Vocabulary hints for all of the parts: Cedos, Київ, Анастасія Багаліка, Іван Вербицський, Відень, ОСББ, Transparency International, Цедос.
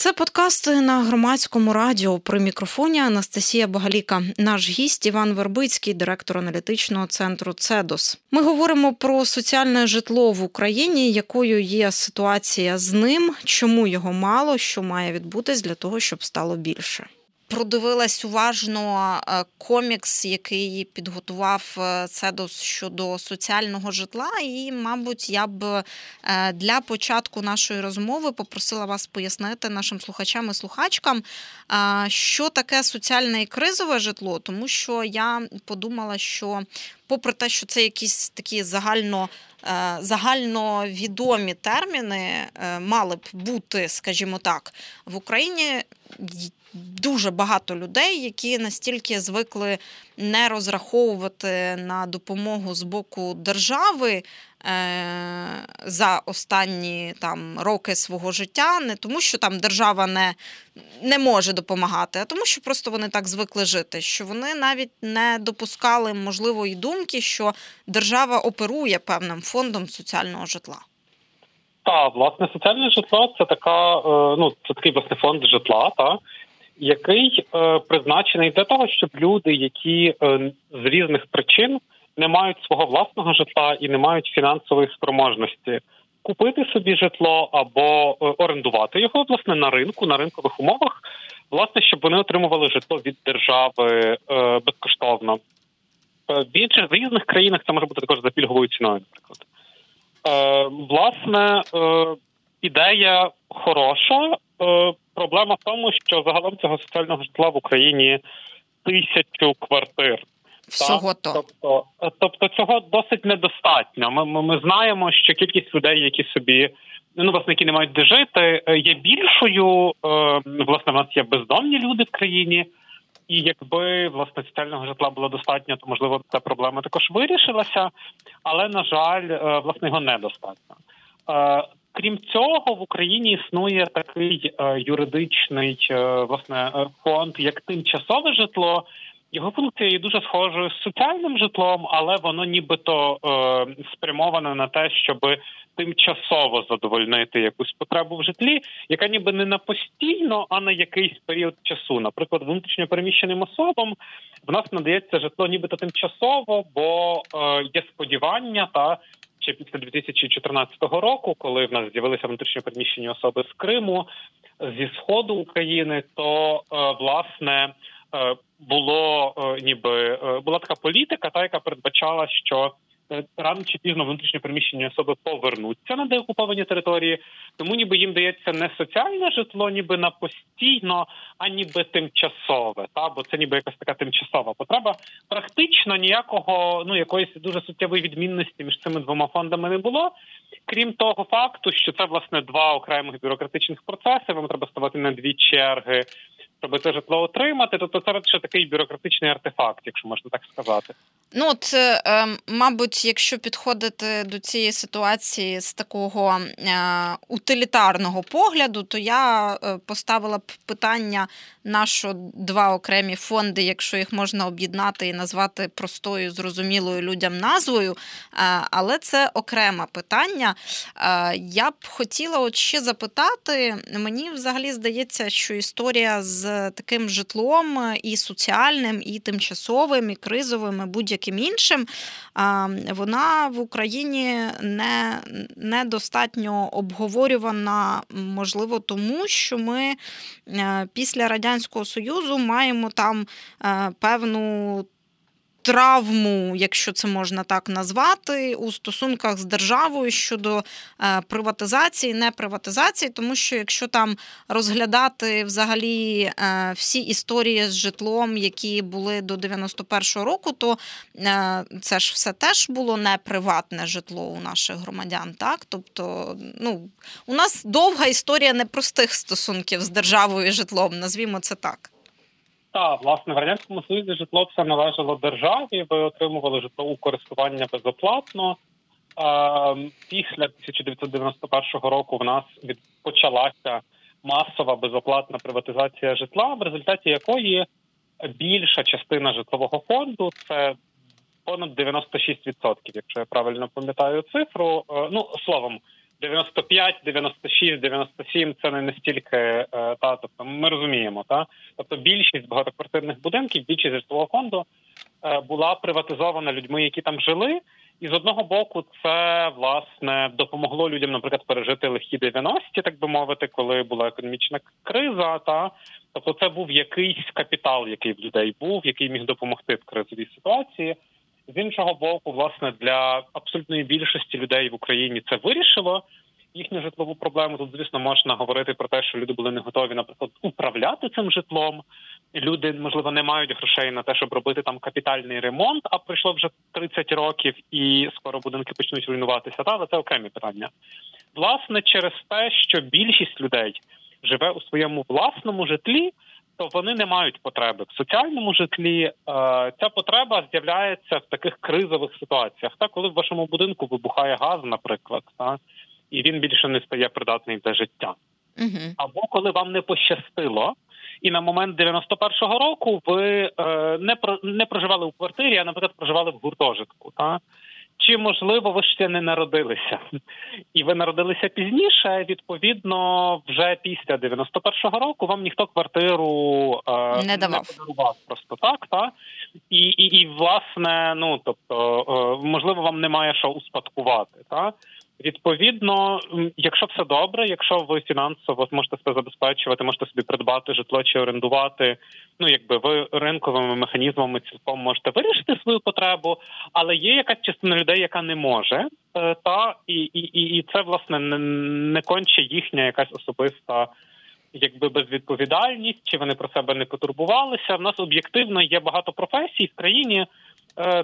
Це подкасти на Громадському радіо. При мікрофоні Анастасія Багаліка. Наш гість Іван Вербицький, директор аналітичного центру «Cedos». Ми говоримо про соціальне житло в Україні, якою є ситуація з ним, чому його мало, що має відбутись для того, щоб стало більше. Продивилась уважно комікс, який підготував Cedos щодо соціального житла, і, мабуть, я б для початку нашої розмови попросила вас пояснити нашим слухачам і слухачкам, що таке соціальне і кризове житло, тому що я подумала, що попри те, що це якісь такі загальновідомі терміни мали б бути, скажімо так, в Україні дуже багато людей, які настільки звикли не розраховувати на допомогу з боку держави за останні роки свого життя, не тому, що там держава не може допомагати, а тому, що просто вони так звикли жити, що вони навіть не допускали можливої думки, що держава оперує певним фондом соціального житла. Так, власне, соціальне житло – це такий власне фонд житла, так? Який призначений для того, щоб люди, які з різних причин не мають свого власного житла і не мають фінансової спроможності купити собі житло або орендувати його, власне, на ринку, на ринкових умовах, власне, щоб вони отримували житло від держави безкоштовно. В різних країнах це може бути також за пільговою ціною, наприклад. Власне, ідея хороша. Проблема в тому, що загалом цього соціального житла в Україні 1000 квартир. Тобто цього досить недостатньо. Ми знаємо, що кількість людей, які собі, які не мають де жити, є більшою. Власне, в нас є бездомні люди в країні. І якби, власне, соціального житла було достатньо, то, можливо, ця проблема також вирішилася. Але, на жаль, власне, його недостатньо. Крім цього, в Україні існує такий юридичний, власне, фонд, як тимчасове житло. Його функція є дуже схожою з соціальним житлом, але воно нібито спрямоване на те, щоб тимчасово задовольнити якусь потребу в житлі, яка ніби не на постійно, а на якийсь період часу. Наприклад, внутрішньо переміщеним особам в нас надається житло нібито тимчасово, бо є сподівання ще після 2014 року, коли в нас з'явилися внутрішньо переміщені особи з Криму, зі Сходу України, то, власне, була така політика, яка передбачала, що рано чи пізно внутрішньо переміщені особи повернуться на деокуповані території, тому ніби їм дається не соціальне житло, ніби на постійно, а ніби тимчасове, бо це ніби якась така тимчасова потреба. Практично ніякого, якоїсь дуже суттєвої відмінності між цими двома фондами не було, крім того факту, що це, власне, два окремих бюрократичних процеси, вам треба ставати на дві черги, щоб це житло отримати, тобто це радше такий бюрократичний артефакт, якщо можна так сказати. Мабуть, якщо підходити до цієї ситуації з такого утилітарного погляду, то я поставила б питання, на що два окремі фонди, якщо їх можна об'єднати і назвати простою, зрозумілою людям назвою, але це окреме питання. Я б хотіла ще запитати, мені взагалі здається, що історія з таким житлом і соціальним, і тимчасовим, і кризовим, і будь-яким іншим, вона в Україні недостатньо обговорювана, можливо, тому, що ми після Радянського Союзу маємо там певну травму, якщо це можна так назвати, у стосунках з державою щодо приватизації, неприватизації, тому що якщо там розглядати взагалі всі історії з житлом, які були до 91-го року, то це ж все теж було неприватне житло у наших громадян, так? Тобто, у нас довга історія непростих стосунків з державою і житлом, назвімо це так. Так, власне, в Радянському Союзі житло все належало державі, ви отримували житло у користування безоплатно. Після 1991 року в нас почалася масова безоплатна приватизація житла, в результаті якої більша частина житлового фонду, це понад 96%, якщо я правильно пам'ятаю цифру, словом, 95, 96, 97 – це не настільки, тобто ми розуміємо, та? Тобто більшість багатоквартирних будинків, більшість житлового фонду була приватизована людьми, які там жили, і з одного боку це, власне, допомогло людям, наприклад, пережити легкі 90-ті, так би мовити, коли була економічна криза, та? Тобто це був якийсь капітал, який в людей був, який міг допомогти в кризовій ситуації. З іншого боку, власне, для абсолютної більшості людей в Україні це вирішило їхню житлову проблему. Тут, звісно, можна говорити про те, що люди були не готові, наприклад, управляти цим житлом. Люди, можливо, не мають грошей на те, щоб робити там капітальний ремонт, а пройшло вже 30 років і скоро будинки почнуть руйнуватися. Але це окремі питання. Власне, через те, що більшість людей живе у своєму власному житлі, то вони не мають потреби в соціальному житлі. Ця потреба з'являється в таких кризових ситуаціях. Та, коли в вашому будинку вибухає газ, наприклад, та, і він більше не стає придатний для життя. Угу. Або коли вам не пощастило, і на момент 91-го року ви не проживали у квартирі, а, наприклад, проживали в гуртожитку. Та. Чи, можливо, ви ще не народилися. І ви народилися пізніше, відповідно, вже після 91-го року вам ніхто квартиру не подарував просто так, та? І власне, ну, тобто, можливо, вам немає що успадкувати, та? Відповідно, якщо все добре, якщо ви фінансово можете себе забезпечувати, можете собі придбати житло чи орендувати, ну, якби ви ринковими механізмами цілком можете вирішити свою потребу, але є якась частина людей, яка не може, та і це, власне, не конче їхня якась особиста, якби, безвідповідальність, чи вони про себе не потурбувалися. В нас об'єктивно є багато професій в країні,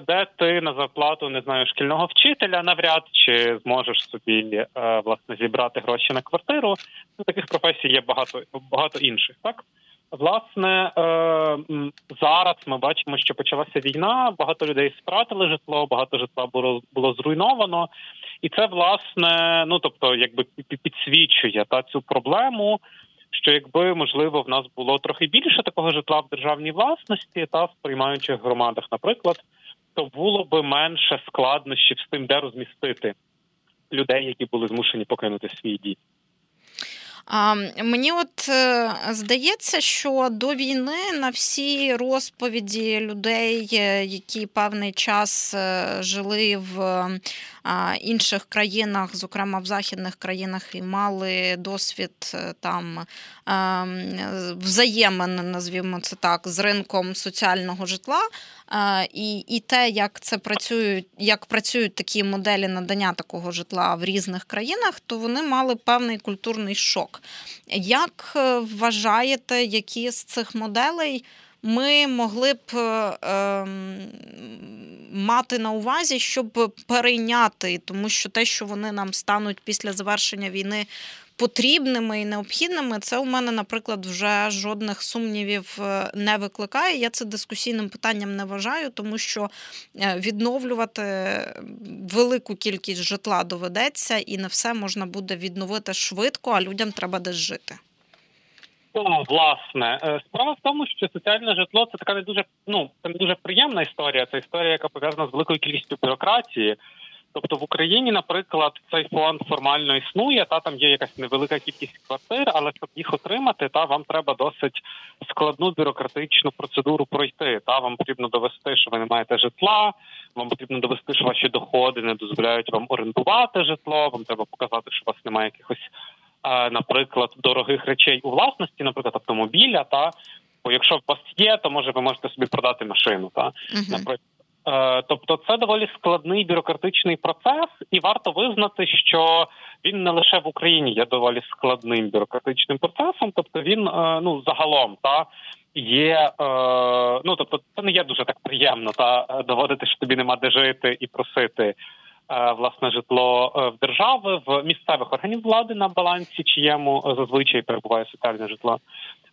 де ти на зарплату, не знаю, шкільного вчителя навряд чи зможеш собі, власне, зібрати гроші на квартиру. Таких професій є багато інших, так? Власне, зараз ми бачимо, що почалася війна, багато людей спратили житло, багато житла було зруйновано. І це, власне, ну, тобто, якби підсвічує та цю проблему, що якби, можливо, в нас було трохи більше такого житла в державній власності та в приймаючих громадах, наприклад, то було би менше складнощів з тим, де розмістити людей, які були змушені покинути свій дім. Мені от здається, що до війни на всі розповіді людей, які певний час жили в інших країнах, зокрема в західних країнах, і мали досвід там взаємин, назвімо це так, з ринком соціального житла, і те, як це працюють, як працюють такі моделі надання такого житла в різних країнах, то вони мали певний культурний шок. Як вважаєте, які з цих моделей ми могли б мати на увазі, щоб перейняти, тому що те, що вони нам стануть після завершення війни потрібними і необхідними, це у мене, наприклад, вже жодних сумнівів не викликає. Я це дискусійним питанням не вважаю, тому що відновлювати велику кількість житла доведеться, і не все можна буде відновити швидко, а людям треба десь жити. О, власне, справа в тому, що соціальне житло – це така не дуже, ну, це не дуже приємна історія. Це історія, яка пов'язана з великою кількістю бюрократії. Тобто в Україні, наприклад, цей фонд формально існує, та там є якась невелика кількість квартир, але щоб їх отримати, та вам треба досить складну бюрократичну процедуру пройти. Та вам потрібно довести, що ви не маєте житла, вам потрібно довести, що ваші доходи не дозволяють вам орендувати житло, вам треба показати, що у вас немає якихось, наприклад, дорогих речей у власності, наприклад, автомобіля, та бо якщо у вас є, то може ви можете собі продати машину, та наприклад. Тобто це доволі складний бюрократичний процес, і варто визнати, що він не лише в Україні є доволі складним бюрократичним процесом, тобто він, ну, загалом, та, є, ну, тобто це не є дуже так приємно, та, доводити, що тобі нема де жити і просити, власне, житло в держави, в місцевих органів влади, на балансі чиєму зазвичай перебуває соціальне житло.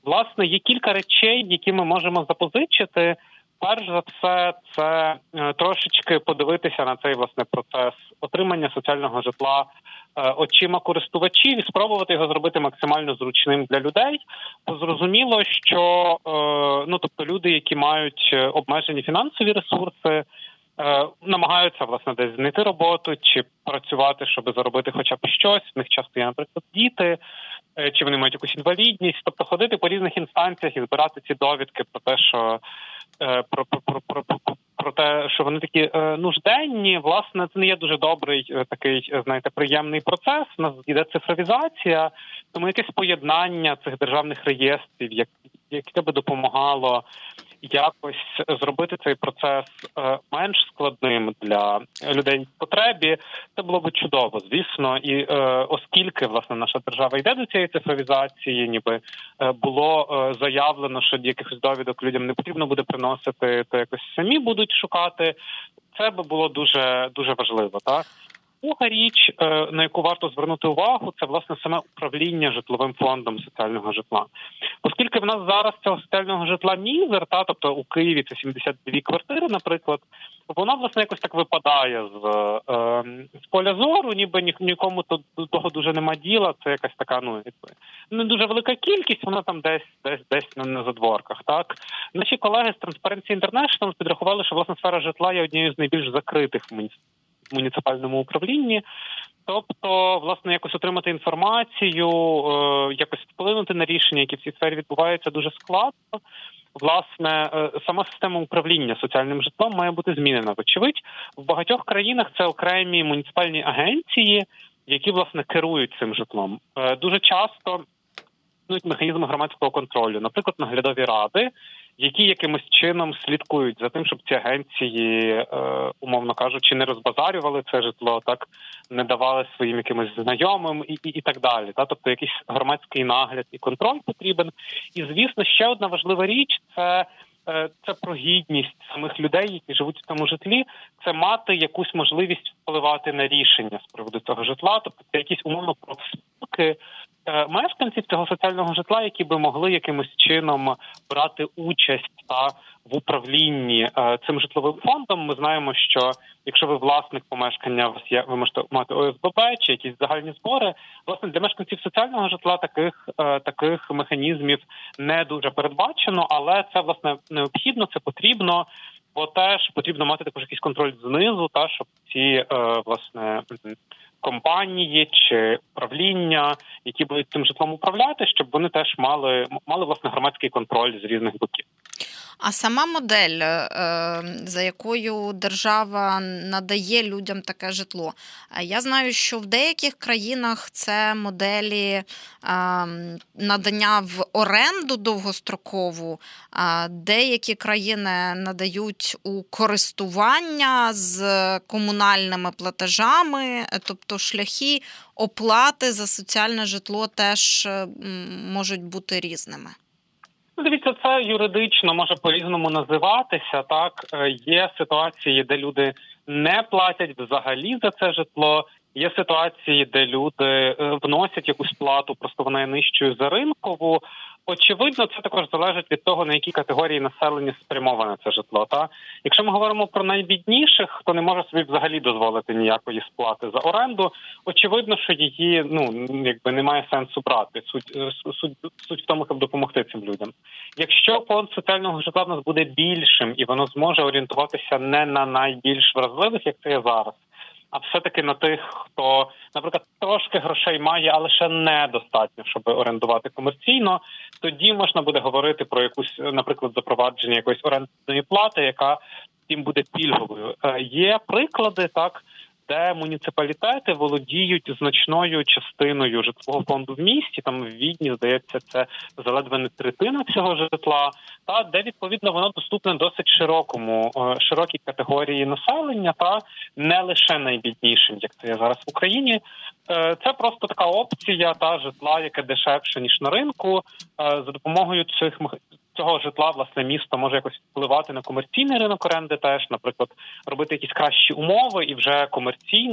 Власне, є кілька речей, які ми можемо запозичити. Перш за все, це трошечки подивитися на цей, власне, процес отримання соціального житла очима користувачів і спробувати його зробити максимально зручним для людей. Зрозуміло, що, ну, тобто люди, які мають обмежені фінансові ресурси, намагаються, власне, десь знайти роботу чи працювати, щоб заробити хоча б щось. В них часто є, наприклад, діти, чи вони мають якусь інвалідність. Тобто ходити по різних інстанціях і збирати ці довідки про те, що про те, що вони такі нужденні. Власне, це не є дуже добрий, такий, знаєте, приємний процес. У нас йде цифровізація, тому якесь поєднання цих державних реєстрів, яке би допомагало якось зробити цей процес менш складним для людей в потребі, це було б чудово, звісно. І оскільки, власне, наша держава йде до цієї цифровізації, ніби було заявлено, що якихось довідок людям не потрібно буде приносити, то якось самі будуть шукати, це би було дуже, дуже важливо, так? Друга річ, на яку варто звернути увагу, це, власне, саме управління житловим фондом соціального житла. Оскільки в нас зараз цього соціального житла мізер, та, тобто у Києві це 72 квартири, наприклад, вона, власне, якось так випадає з поля зору, ніби нікому до того дуже нема діла, це якась така, не дуже велика кількість, вона там десь на задворках, так. Наші колеги з Transparency International підрахували, що, власне, сфера житла є однією з найбільш закритих в муніципальному управлінні. Тобто, власне, якось отримати інформацію, якось вплинути на рішення, які в цій сфері відбуваються, дуже складно. Власне, сама система управління соціальним житлом має бути змінена. Вочевидь, в багатьох країнах це окремі муніципальні агенції, які, власне, керують цим житлом. Дуже часто існують механізми громадського контролю, наприклад, наглядові ради, які якимось чином слідкують за тим, щоб ці агенції, умовно кажучи, не розбазарювали це житло, так, не давали своїм якимось знайомим і так далі. Та? Тобто якийсь громадський нагляд і контроль потрібен. І, звісно, ще одна важлива річ – це про гідність самих людей, які живуть в цьому житлі, це мати якусь можливість впливати на рішення з приводу цього житла, тобто це якісь, умовно, профспілки, мешканців цього соціального житла, які би могли якимось чином брати участь в управлінні цим житловим фондом. Ми знаємо, що якщо ви власник помешкання, ви можете мати ОСББ чи якісь загальні збори. Власне, для мешканців соціального житла таких механізмів не дуже передбачено, але це, власне, необхідно, це потрібно. Бо теж потрібно мати також якийсь контроль знизу, та щоб ці, власне, компанії чи управління, які будуть цим житлом управляти, щоб вони теж мали власне, громадський контроль з різних боків. А сама модель, за якою держава надає людям таке житло, я знаю, що в деяких країнах це моделі надання в оренду довгострокову, деякі країни надають у користування з комунальними платежами, тобто шляхи оплати за соціальне житло теж можуть бути різними. Дивіться, це юридично може по-різному називатися, так. Є ситуації, де люди не платять взагалі за це житло, є ситуації, де люди вносять якусь плату, просто вона є нижчою за ринкову. Очевидно, це також залежить від того, на які категорії населення спрямоване це житло. Та? Якщо ми говоримо про найбідніших, хто не може собі взагалі дозволити ніякої сплати за оренду, очевидно, що її немає сенсу брати. Суть в тому, щоб допомогти цим людям. Якщо фонд соціального житла в нас буде більшим, і воно зможе орієнтуватися не на найбільш вразливих, як це є зараз, а все-таки на тих, хто, наприклад, трошки грошей має, але ще недостатньо, щоб орендувати комерційно, тоді можна буде говорити про якусь, наприклад, запровадження якоїсь орендної плати, яка тим буде пільговою. Є приклади, так, де муніципалітети володіють значною частиною житлового фонду в місті, там в Відні, здається, це заледве не третина цього житла, та де, відповідно, воно доступне досить широкій категорії населення, та не лише найбіднішим, як це є зараз в Україні. Це просто така опція, та житла, яке дешевше, ніж на ринку, за допомогою цього житла, власне, місто може якось впливати на комерційний ринок оренди теж, наприклад, робити якісь кращі умови і вже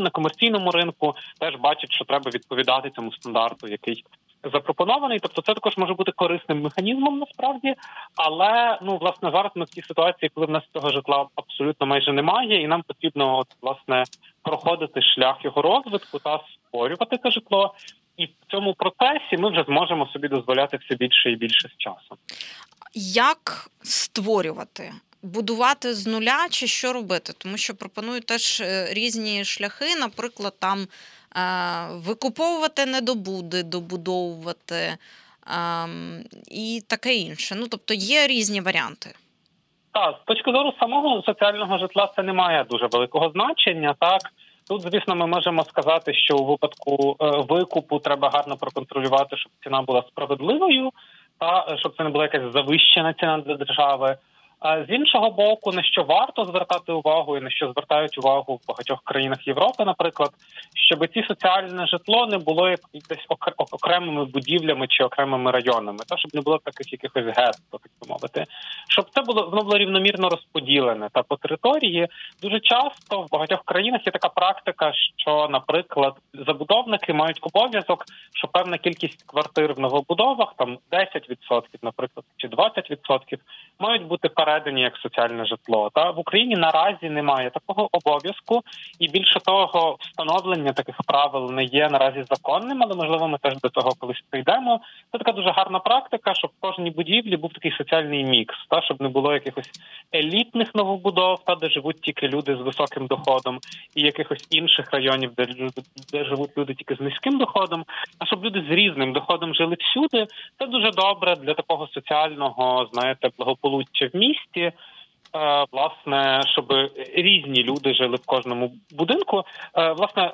на комерційному ринку теж бачить, що треба відповідати цьому стандарту, який запропонований. Тобто це також може бути корисним механізмом насправді, але, власне, зараз ми в тій ситуації, коли в нас цього житла абсолютно майже немає, і нам потрібно, власне, проходити шлях його розвитку та створювати це житло. І в цьому процесі ми вже зможемо собі дозволяти все більше і більше з часом. Як створювати будувати з нуля чи що робити? Тому що пропонують теж різні шляхи, наприклад, там викуповувати недобуди, добудовувати і таке інше. Ну, тобто є різні варіанти. Так, з точки зору самого соціального житла це не має дуже великого значення, так? Тут, звісно, ми можемо сказати, що у випадку викупу треба гарно проконтролювати, щоб ціна була справедливою, та щоб це не була якась завищена ціна для держави. А з іншого боку, на що варто звертати увагу і на що звертають увагу в багатьох країнах Європи, наприклад, щоб ці соціальне житло не було якось окремими будівлями чи окремими районами, та щоб не було таких якихось гетто, так би мовити, щоб це було воно було рівномірно розподілене та по території. Дуже часто в багатьох країнах є така практика, що, наприклад, забудовники мають обов'язок, що певна кількість квартир в новобудовах, там 10%, наприклад, чи 20%, мають бути передані як соціальне житло. Та в Україні наразі немає такого обов'язку, і більше того, встановлення таких правил не є наразі законним, але, можливо, ми теж до того колись прийдемо. Це така дуже гарна практика, щоб в кожній будівлі був такий соціальний мікс, та щоб не було якихось елітних новобудов, та де живуть тільки люди з високим доходом, і якихось інших районів, де живуть люди тільки з низьким доходом, а щоб люди з різним доходом жили всюди. Це дуже добре для такого соціального, знаєте, благополуччя в місті, власне, щоб різні люди жили в кожному будинку. Власне,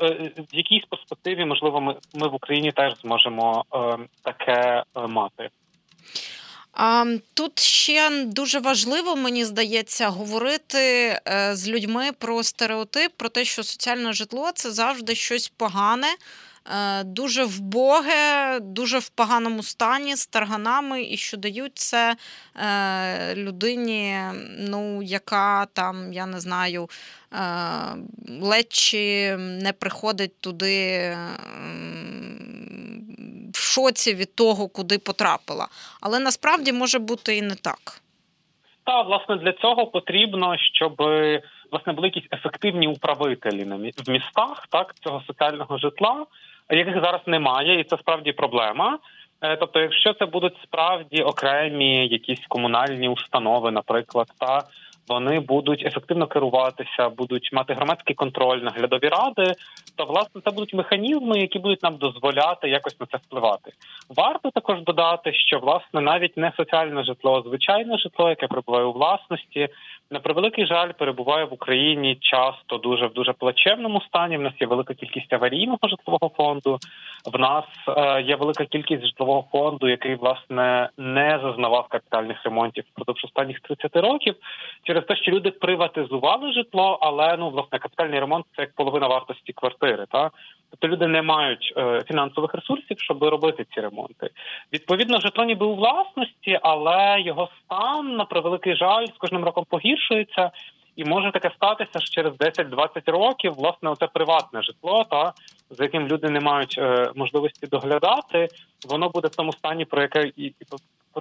в якійсь перспективі, можливо, ми в Україні теж зможемо таке мати. Тут ще дуже важливо, мені здається, говорити з людьми про стереотип, про те, що соціальне житло – це завжди щось погане, дуже вбоге, дуже в поганому стані, з тарганами, і що дають це людині, ну, яка там, я не знаю, ледь чи не приходить туди в шоці від того, куди потрапила. Але насправді може бути і не так. Та, власне, для цього потрібно, щоб власне були якісь ефективні управителі в містах, так, цього соціального житла, яких зараз немає, і це справді проблема. Тобто, якщо це будуть справді окремі якісь комунальні установи, наприклад, та вони будуть ефективно керуватися, будуть мати громадський контроль, наглядові ради, то, власне, це будуть механізми, які будуть нам дозволяти якось на це впливати. Варто також додати, що, власне, навіть не соціальне житло, а звичайне житло, яке перебуває у власності, на превеликий жаль, перебуває в Україні часто дуже в дуже плачевному стані. В нас є велика кількість аварійного житлового фонду, в нас є велика кількість житлового фонду, який, власне, не зазнавав капітальних ремонтів впродовж останніх 30 років. Через те, що люди приватизували житло, але, ну, власне, капітальний ремонт – це як половина вартості квартири, так? Тобто люди не мають фінансових ресурсів, щоб робити ці ремонти. Відповідно, житло ніби у власності, але його стан, на превеликий жаль, з кожним роком погіршується, і може таке статися, що через 10-20 років, власне, оце приватне житло, та, за яким люди не мають можливості доглядати, воно буде в тому стані, про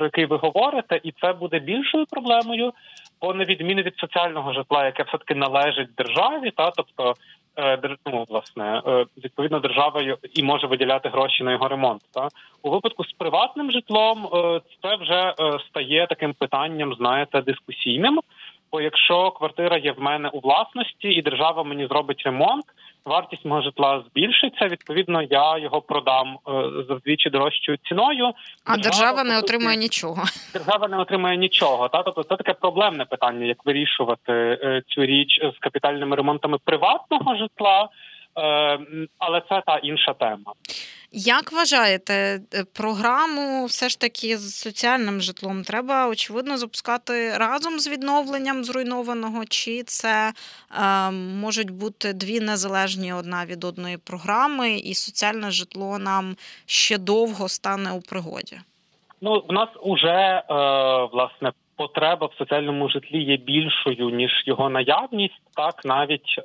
який ви говорите, і це буде більшою проблемою, бо на відміну від соціального житла, яке все-таки належить державі, та, тобто, ну, власне, відповідно, держава і може виділяти гроші на його ремонт. Та. У випадку з приватним житлом це вже стає таким питанням, знаєте, дискусійним, бо якщо квартира є в мене у власності і держава мені зробить ремонт, вартість мого житла збільшиться, відповідно, я його продам завдвічі дорожчою ціною. А держава не отримає нічого. Держава не отримає нічого. Та? Тобто це таке проблемне питання, як вирішувати цю річ з капітальними ремонтами приватного житла, але це та інша тема. Як вважаєте, програму все ж таки з соціальним житлом треба, очевидно, запускати разом з відновленням зруйнованого? Чи це можуть бути дві незалежні одна від одної програми, і соціальне житло нам ще довго стане у пригоді? Ну, в нас уже, власне, потреба в соціальному житлі є більшою, ніж його наявність. Так, навіть,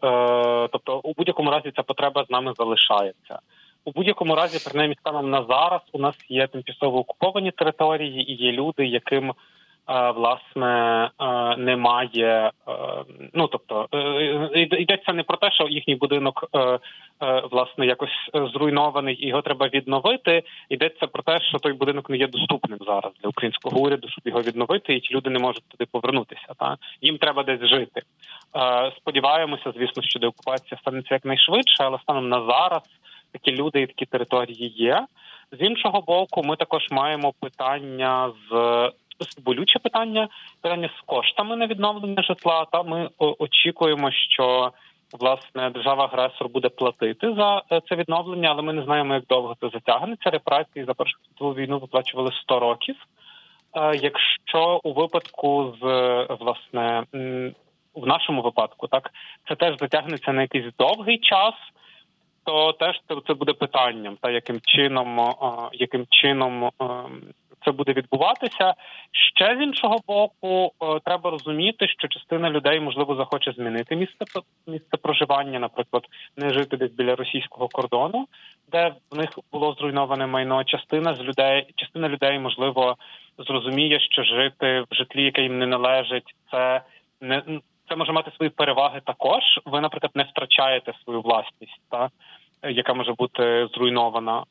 тобто, у будь-якому разі ця потреба з нами залишається. У будь-якому разі, принаймні, станом на зараз, у нас є тимчасово окуповані території і є люди, яким власне, немає, ну, тобто, йдеться не про те, що їхній будинок, власне, якось зруйнований і його треба відновити, йдеться про те, що той будинок не є доступним зараз для українського уряду, щоб його відновити, і ті люди не можуть туди повернутися, та? Їм треба десь жити. Сподіваємося, звісно, що деокупація станеться якнайшвидше, але станом на зараз такі люди і такі території є. З іншого боку, ми також маємо питання з... болюче питання з коштами на відновлення житла. Та ми очікуємо, що, власне, держава-агресор буде платити за це відновлення, але ми не знаємо, як довго це затягнеться. Репарації за Першу світову війну виплачували 100 років. Якщо у випадку з, власне, в нашому випадку, так, це теж затягнеться на якийсь довгий час, то теж це буде питанням, та яким чином це буде відбуватися. Ще з іншого боку, треба розуміти, що частина людей, можливо, захоче змінити місце проживання, наприклад, не жити десь біля російського кордону, де в них було зруйноване майно. Частина людей, можливо, зрозуміє, що жити в житлі, яке їм не належить, це може мати свої переваги також. Ви, наприклад, не втрачаєте свою власність, та, яка може бути зруйнована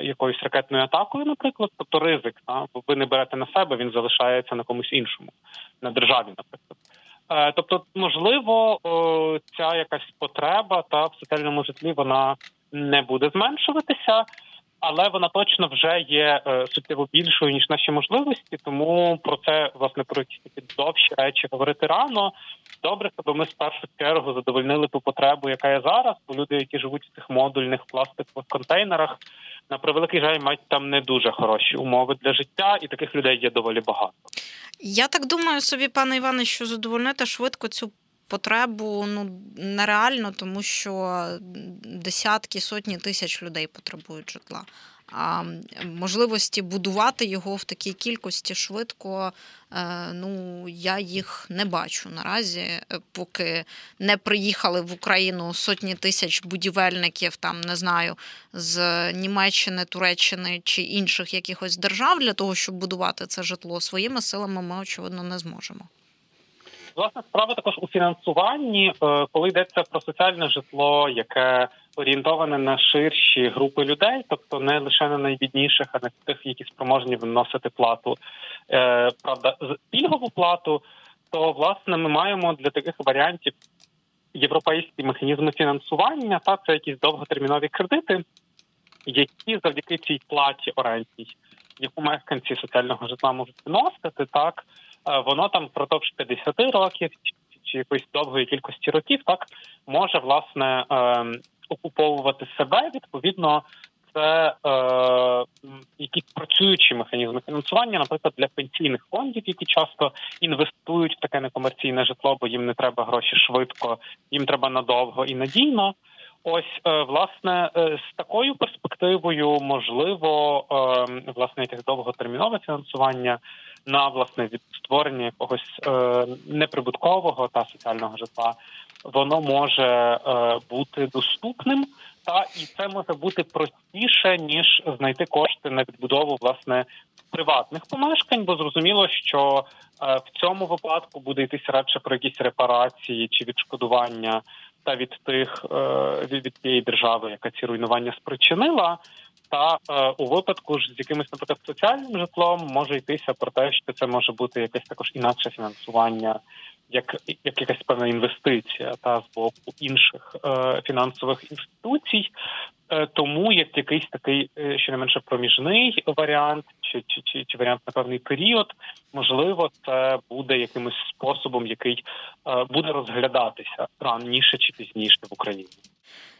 якоюсь ракетною атакою, наприклад. Тобто ризик, та, ви не берете на себе, він залишається на комусь іншому, на державі, наприклад. Тобто, можливо, ця якась потреба та в соціальному житлі, вона не буде зменшуватися, але вона точно вже є суттєво більшою, ніж наші можливості, тому про це, власне, про якісь такі довші речі говорити рано. Добре, щоб ми з першу чергу задовольнили ту потребу, яка є зараз, бо люди, які живуть в цих модульних пластикових контейнерах, на превеликий жаль, мають там не дуже хороші умови для життя, і таких людей є доволі багато. Я так думаю собі, пане Іване, що задовольнити швидко цю потребу нереально, тому що десятки, сотні тисяч людей потребують житла. А можливості будувати його в такій кількості швидко, я їх не бачу наразі, поки не приїхали в Україну сотні тисяч будівельників, там, не знаю, з Німеччини, Туреччини чи інших якихось держав для того, щоб будувати це житло, своїми силами ми, очевидно, не зможемо. Власне, справа також у фінансуванні, коли йдеться про соціальне житло, яке орієнтоване на ширші групи людей, тобто не лише на найбідніших, а на тих, які спроможні вносити плату, правда, пільгову плату, то, власне, ми маємо для таких варіантів європейські механізми фінансування, та це якісь довготермінові кредити, які завдяки цій платі орендній, яку мешканці соціального житла можуть вносити, так, воно там протовж 50 років чи якоїсь довгої кількості років, так, може, власне, окуповувати себе. Відповідно, це якісь працюючі механізми фінансування, наприклад, для пенсійних фондів, які часто інвестують в таке некомерційне житло, бо їм не треба гроші швидко, їм треба надовго і надійно. Ось, власне, з такою перспективою, можливо, власне, якесь довготермінове фінансування на, власне, створення якогось неприбуткового та соціального житла, воно може бути доступним, та і це може бути простіше, ніж знайти кошти на відбудову, власне, приватних помешкань, бо зрозуміло, що в цьому випадку буде йтися радше про якісь репарації чи відшкодування та від тієї держави, яка ці руйнування спричинила, та у випадку ж з якимось, наприклад, соціальним житлом може йтися про те, що це може бути якесь також інакше фінансування, як якась певна інвестиція та з боку інших фінансових інституцій. Тому як якийсь такий, щонайменше, проміжний варіант чи варіант на певний період, можливо, це буде якимось способом, який буде розглядатися раніше чи пізніше в Україні.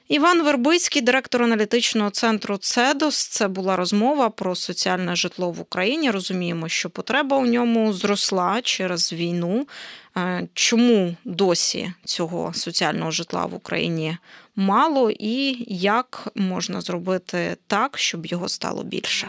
Іван Вербицький, директор аналітичного центру «Цедос». Це була розмова про соціальне житло в Україні. Розуміємо, що потреба у ньому зросла через війну. Чому досі цього соціального житла в Україні мало і як можна зробити так, щоб його стало більше?